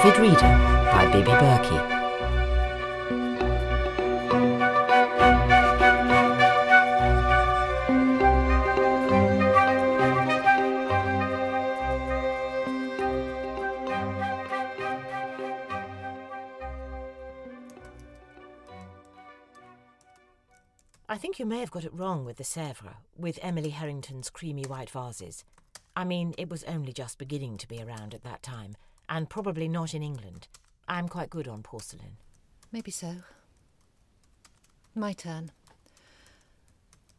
Avid Reader by Bibi Berki. I think you may have got it wrong with the Sèvres, with Emily Harrington's creamy white vases. I mean, it was only just beginning to be around at that time, and probably not in England. I'm quite good on porcelain. Maybe so. My turn.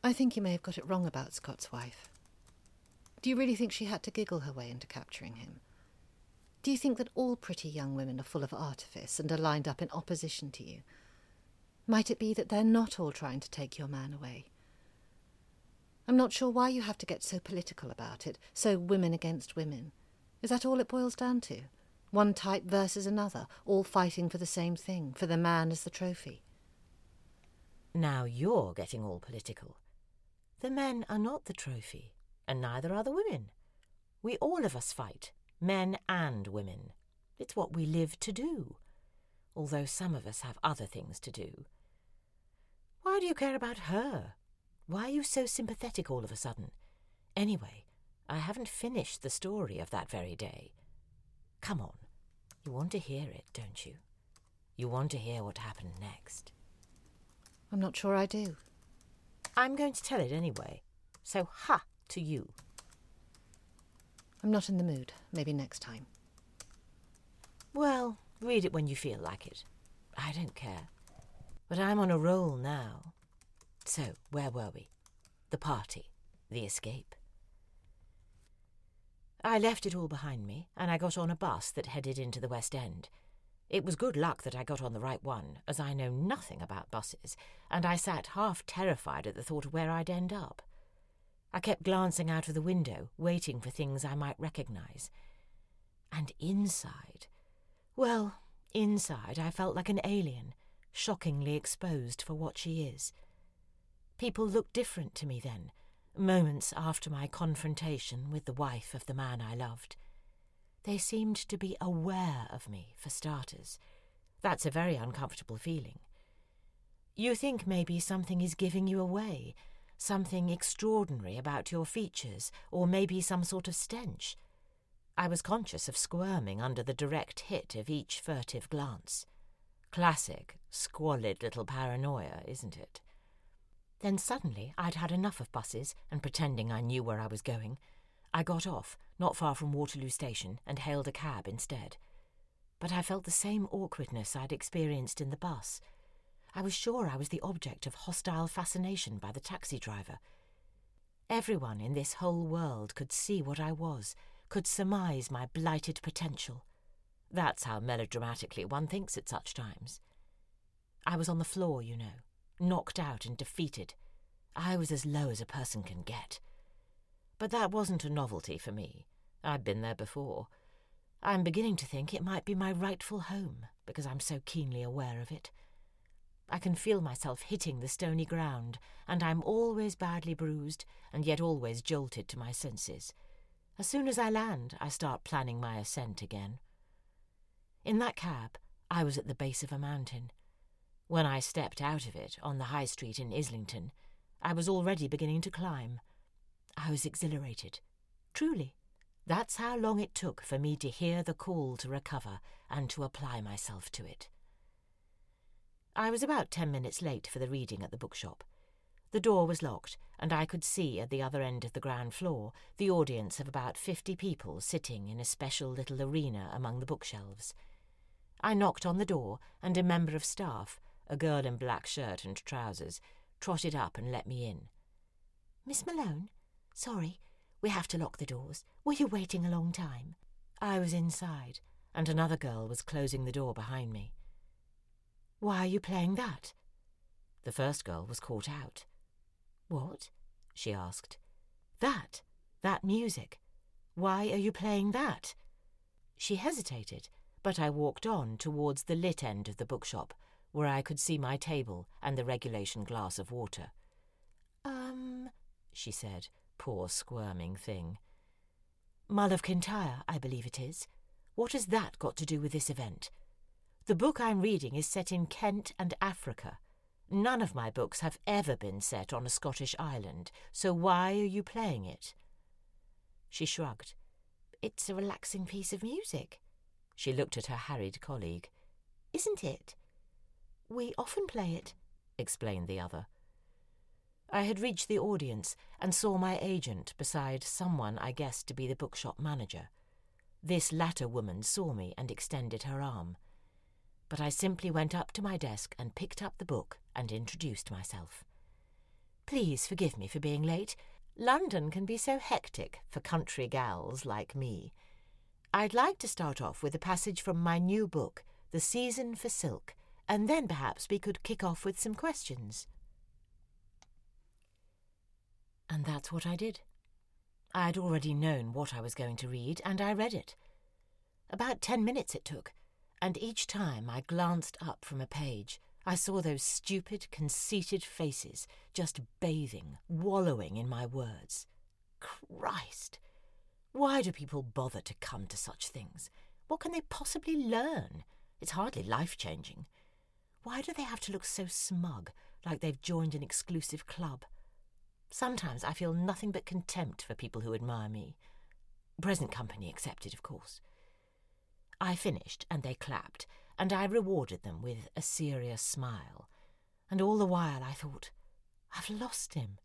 I think you may have got it wrong about Scott's wife. Do you really think she had to giggle her way into capturing him? Do you think that all pretty young women are full of artifice and are lined up in opposition to you? Might it be that they're not all trying to take your man away? I'm not sure why you have to get so political about it, so women against women. Is that all it boils down to? One type versus another, all fighting for the same thing, for the man as the trophy. Now you're getting all political. The men are not the trophy, and neither are the women. We all of us fight, men and women. It's what we live to do, although some of us have other things to do. Why do you care about her? Why are you so sympathetic all of a sudden? Anyway, I haven't finished the story of that very day. Come on, you want to hear it, don't you? You want to hear what happened next. I'm not sure I do. I'm going to tell it anyway, so ha to you. I'm not in the mood, maybe next time. Well, read it when you feel like it. I don't care. But I'm on a roll now. So, where were we? The party. The escape. I left it all behind me, and I got on a bus that headed into the West End. It was good luck that I got on the right one, as I know nothing about buses, and I sat half terrified at the thought of where I'd end up. I kept glancing out of the window, waiting for things I might recognise. And inside... well, inside I felt like an alien, shockingly exposed for what she is. People looked different to me then, moments after my confrontation with the wife of the man I loved. They seemed to be aware of me, for starters. That's a very uncomfortable feeling. You think maybe something is giving you away, something extraordinary about your features, or maybe some sort of stench. I was conscious of squirming under the direct hit of each furtive glance. Classic, squalid little paranoia, isn't it? Then suddenly I'd had enough of buses and pretending I knew where I was going. I got off, not far from Waterloo Station, and hailed a cab instead. But I felt the same awkwardness I'd experienced in the bus. I was sure I was the object of hostile fascination by the taxi driver. Everyone in this whole world could see what I was, could surmise my blighted potential. That's how melodramatically one thinks at such times. I was on the floor, you know. Knocked out and defeated. I was as low as a person can get. But that wasn't a novelty for me. I'd been there before. I'm beginning to think it might be my rightful home, because I'm so keenly aware of it. I can feel myself hitting the stony ground, and I'm always badly bruised, and yet always jolted to my senses. As soon as I land, I start planning my ascent again. In that cab, I was at the base of a mountain. When I stepped out of it on the high street in Islington, I was already beginning to climb. I was exhilarated. Truly, that's how long it took for me to hear the call to recover and to apply myself to it. I was about 10 minutes late for the reading at the bookshop. The door was locked, and I could see at the other end of the ground floor the audience of about 50 people sitting in a special little arena among the bookshelves. I knocked on the door, and a member of staff, a girl in black shirt and trousers, trotted up and let me in. "Miss Malone? Sorry, we have to lock the doors. Were you waiting a long time?" I was inside, and another girl was closing the door behind me. "Why are you playing that?" The first girl was caught out. "What?" she asked. That music. Why are you playing that?" She hesitated, but I walked on towards the lit end of the bookshop, where I could see my table and the regulation glass of water. She said, poor squirming thing. "Mull of Kintyre, I believe it is. What has that got to do with this event? The book I'm reading is set in Kent and Africa. None of my books have ever been set on a Scottish island, so why are you playing it? She shrugged. It's a relaxing piece of music. She looked at her harried colleague. Isn't it? We often play it, explained the other. I had reached the audience and saw my agent beside someone I guessed to be the bookshop manager. This latter woman saw me and extended her arm. But I simply went up to my desk and picked up the book and introduced myself. Please forgive me for being late. London can be so hectic for country gals like me. I'd like to start off with a passage from my new book, The Season for Silk, and then perhaps we could kick off with some questions. And that's what I did. I'd already known what I was going to read, and I read it. About 10 minutes it took, and each time I glanced up from a page, I saw those stupid, conceited faces just bathing, wallowing in my words. Christ! Why do people bother to come to such things? What can they possibly learn? It's hardly life-changing. Why do they have to look so smug, like they've joined an exclusive club? Sometimes I feel nothing but contempt for people who admire me. Present company excepted, of course. I finished, and they clapped, and I rewarded them with a serious smile. And all the while I thought, I've lost him.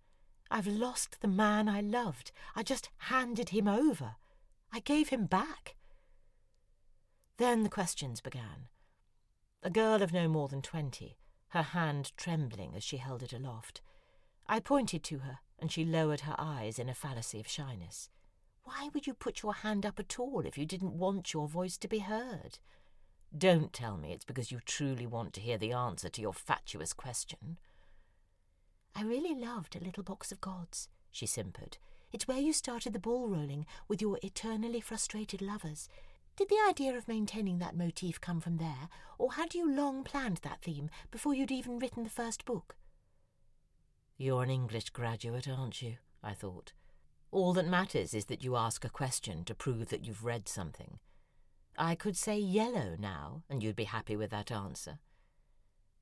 I've lost the man I loved. I just handed him over. I gave him back. Then the questions began. A girl of no more than 20, her hand trembling as she held it aloft. I pointed to her, and she lowered her eyes in a fallacy of shyness. Why would you put your hand up at all if you didn't want your voice to be heard? Don't tell me it's because you truly want to hear the answer to your fatuous question. I really loved A Little Box of Gods, she simpered. It's where you started the ball rolling with your eternally frustrated lovers. Did the idea of maintaining that motif come from there, or had you long planned that theme before you'd even written the first book? You're an English graduate, aren't you? I thought. All that matters is that you ask a question to prove that you've read something. I could say yellow now, and you'd be happy with that answer.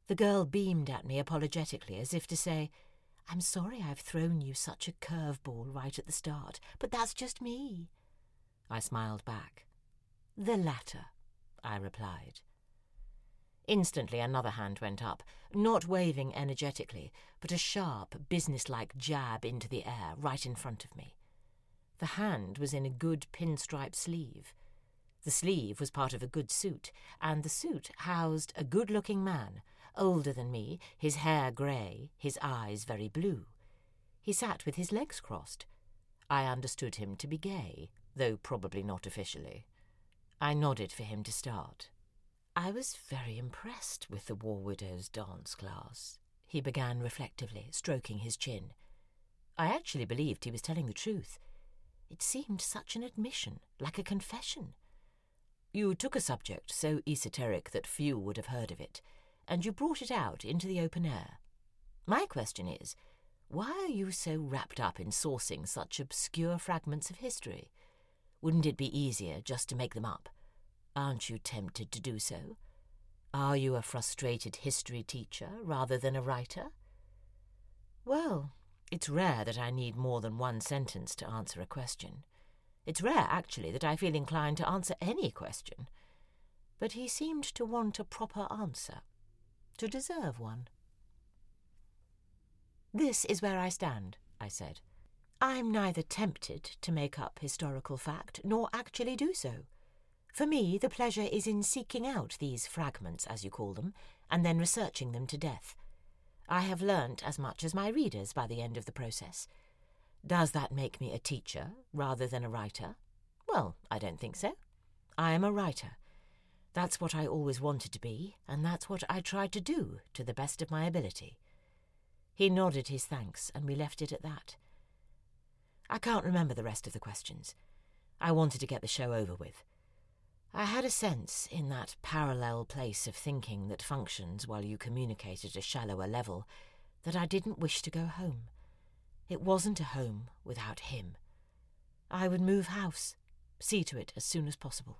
The girl beamed at me apologetically, as if to say, I'm sorry I've thrown you such a curveball right at the start, but that's just me. I smiled back. The latter, I replied. Instantly another hand went up, not waving energetically, but a sharp, business-like jab into the air right in front of me. The hand was in a good pinstripe sleeve. The sleeve was part of a good suit, and the suit housed a good-looking man, older than me, his hair grey, his eyes very blue. He sat with his legs crossed. I understood him to be gay, though probably not officially. I nodded for him to start. I was very impressed with the War Widow's dance class, he began reflectively, stroking his chin. I actually believed he was telling the truth. It seemed such an admission, like a confession. You took a subject so esoteric that few would have heard of it, and you brought it out into the open air. My question is, why are you so wrapped up in sourcing such obscure fragments of history? Wouldn't it be easier just to make them up? Aren't you tempted to do so? Are you a frustrated history teacher rather than a writer? Well, it's rare that I need more than one sentence to answer a question. It's rare, actually, that I feel inclined to answer any question. But he seemed to want a proper answer, to deserve one. This is where I stand, I said. I'm neither tempted to make up historical fact nor actually do so. For me, the pleasure is in seeking out these fragments, as you call them, and then researching them to death. I have learnt as much as my readers by the end of the process. Does that make me a teacher rather than a writer? Well, I don't think so. I am a writer. That's what I always wanted to be, and that's what I tried to do to the best of my ability. He nodded his thanks, and we left it at that. I can't remember the rest of the questions. I wanted to get the show over with. I had a sense in that parallel place of thinking that functions while you communicate at a shallower level that I didn't wish to go home. It wasn't a home without him. I would move house, see to it as soon as possible.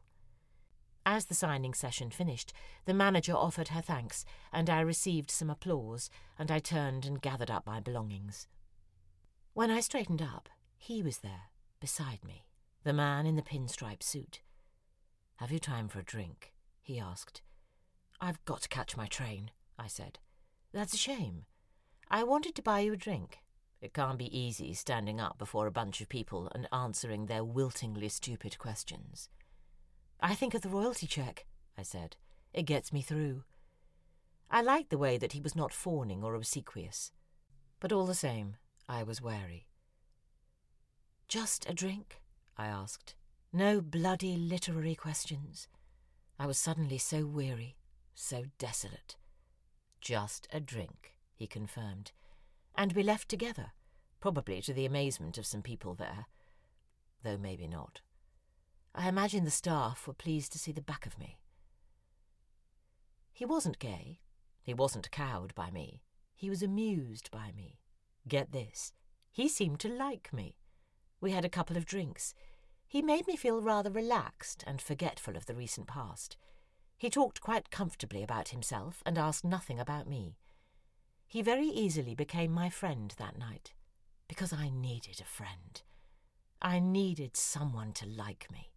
As the signing session finished, the manager offered her thanks, and I received some applause, and I turned and gathered up my belongings. When I straightened up, he was there, beside me, the man in the pinstripe suit. "Have you time for a drink?" he asked. "I've got to catch my train," I said. "That's a shame. I wanted to buy you a drink. It can't be easy standing up before a bunch of people and answering their wiltingly stupid questions." "I think of the royalty check," I said. "It gets me through." I liked the way that he was not fawning or obsequious. But all the same, I was wary. "Just a drink?" I asked. "No bloody literary questions." I was suddenly so weary, so desolate. "Just a drink," he confirmed. And we left together, probably to the amazement of some people there. Though maybe not. I imagine the staff were pleased to see the back of me. He wasn't gay. He wasn't cowed by me. He was amused by me. Get this. He seemed to like me. We had a couple of drinks. He made me feel rather relaxed and forgetful of the recent past. He talked quite comfortably about himself and asked nothing about me. He very easily became my friend that night, because I needed a friend. I needed someone to like me.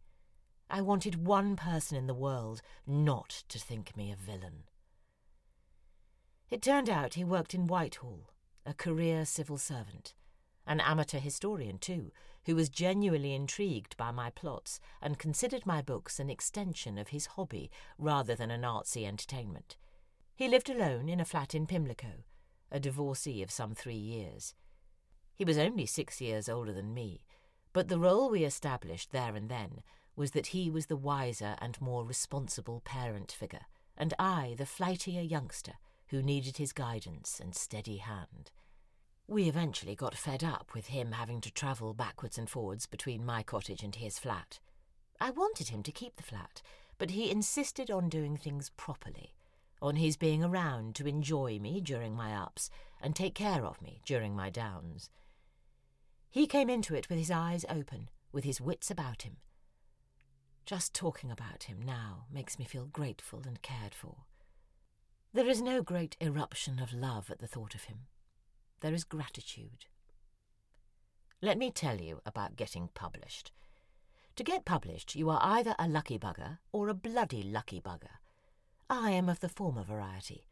I wanted one person in the world not to think me a villain. It turned out he worked in Whitehall, a career civil servant, an amateur historian too, who was genuinely intrigued by my plots and considered my books an extension of his hobby rather than an artsy entertainment. He lived alone in a flat in Pimlico, a divorcee of some 3 years. He was only 6 years older than me, but the role we established there and then was that he was the wiser and more responsible parent figure, and I the flightier youngster who needed his guidance and steady hand. We eventually got fed up with him having to travel backwards and forwards between my cottage and his flat. I wanted him to keep the flat, but he insisted on doing things properly, on his being around to enjoy me during my ups and take care of me during my downs. He came into it with his eyes open, with his wits about him. Just talking about him now makes me feel grateful and cared for. There is no great eruption of love at the thought of him. There is gratitude. Let me tell you about getting published. To get published, you are either a lucky bugger or a bloody lucky bugger. I am of the former variety.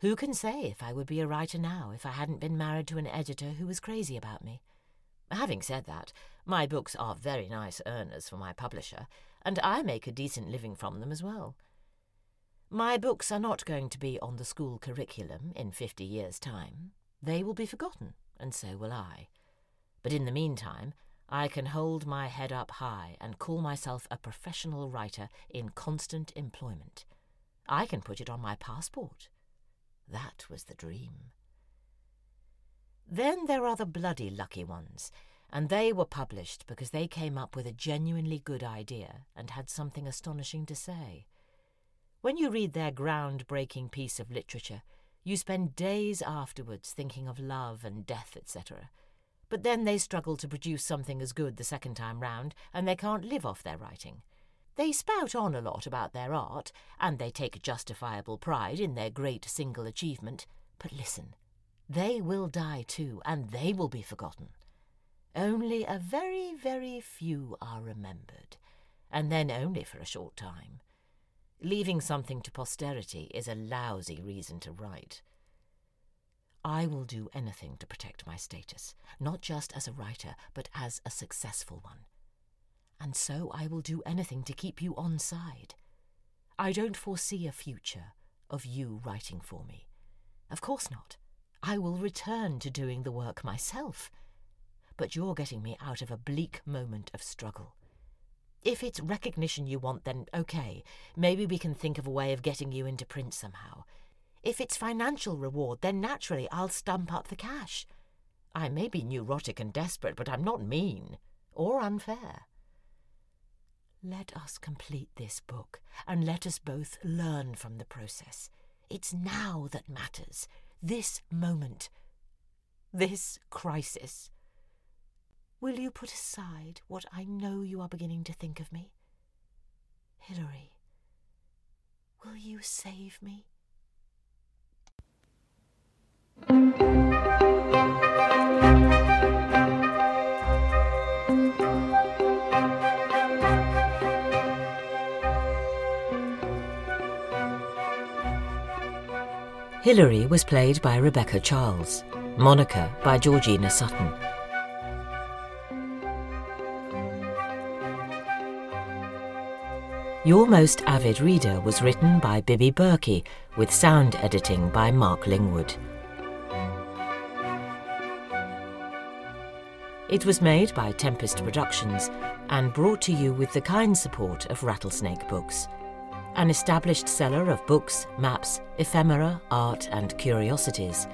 Who can say if I would be a writer now if I hadn't been married to an editor who was crazy about me? Having said that, my books are very nice earners for my publisher, and I make a decent living from them as well. My books are not going to be on the school curriculum in 50 years' time. They will be forgotten, and so will I. But in the meantime, I can hold my head up high and call myself a professional writer in constant employment. I can put it on my passport. That was the dream. Then there are the bloody lucky ones, and they were published because they came up with a genuinely good idea and had something astonishing to say. When you read their ground-breaking piece of literature, you spend days afterwards thinking of love and death, etc. But then they struggle to produce something as good the second time round, and they can't live off their writing. They spout on a lot about their art, and they take a justifiable pride in their great single achievement, but listen, they will die too, and they will be forgotten. Only a very, very few are remembered, and then only for a short time. Leaving something to posterity is a lousy reason to write. I will do anything to protect my status, not just as a writer, but as a successful one. And so I will do anything to keep you on side. I don't foresee a future of you writing for me. Of course not. I will return to doing the work myself. But you're getting me out of a bleak moment of struggle. If it's recognition you want, then okay, maybe we can think of a way of getting you into print somehow. If it's financial reward, then naturally I'll stump up the cash. I may be neurotic and desperate, but I'm not mean or unfair. Let us complete this book, and let us both learn from the process. It's now that matters. This moment. This crisis. Will you put aside what I know you are beginning to think of me? Hilary, Will you save me? Hilary was played by Rebecca Charles, Monica by Georgina Sutton. Your Most Avid Reader was written by Bibi Berki, with sound editing by Mark Lingwood. It was made by Tempest Productions and brought to you with the kind support of Rattlesnake Books, an established seller of books, maps, ephemera, art and curiosities.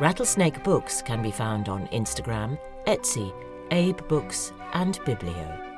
Rattlesnake Books can be found on Instagram, Etsy, Abe Books and Biblio.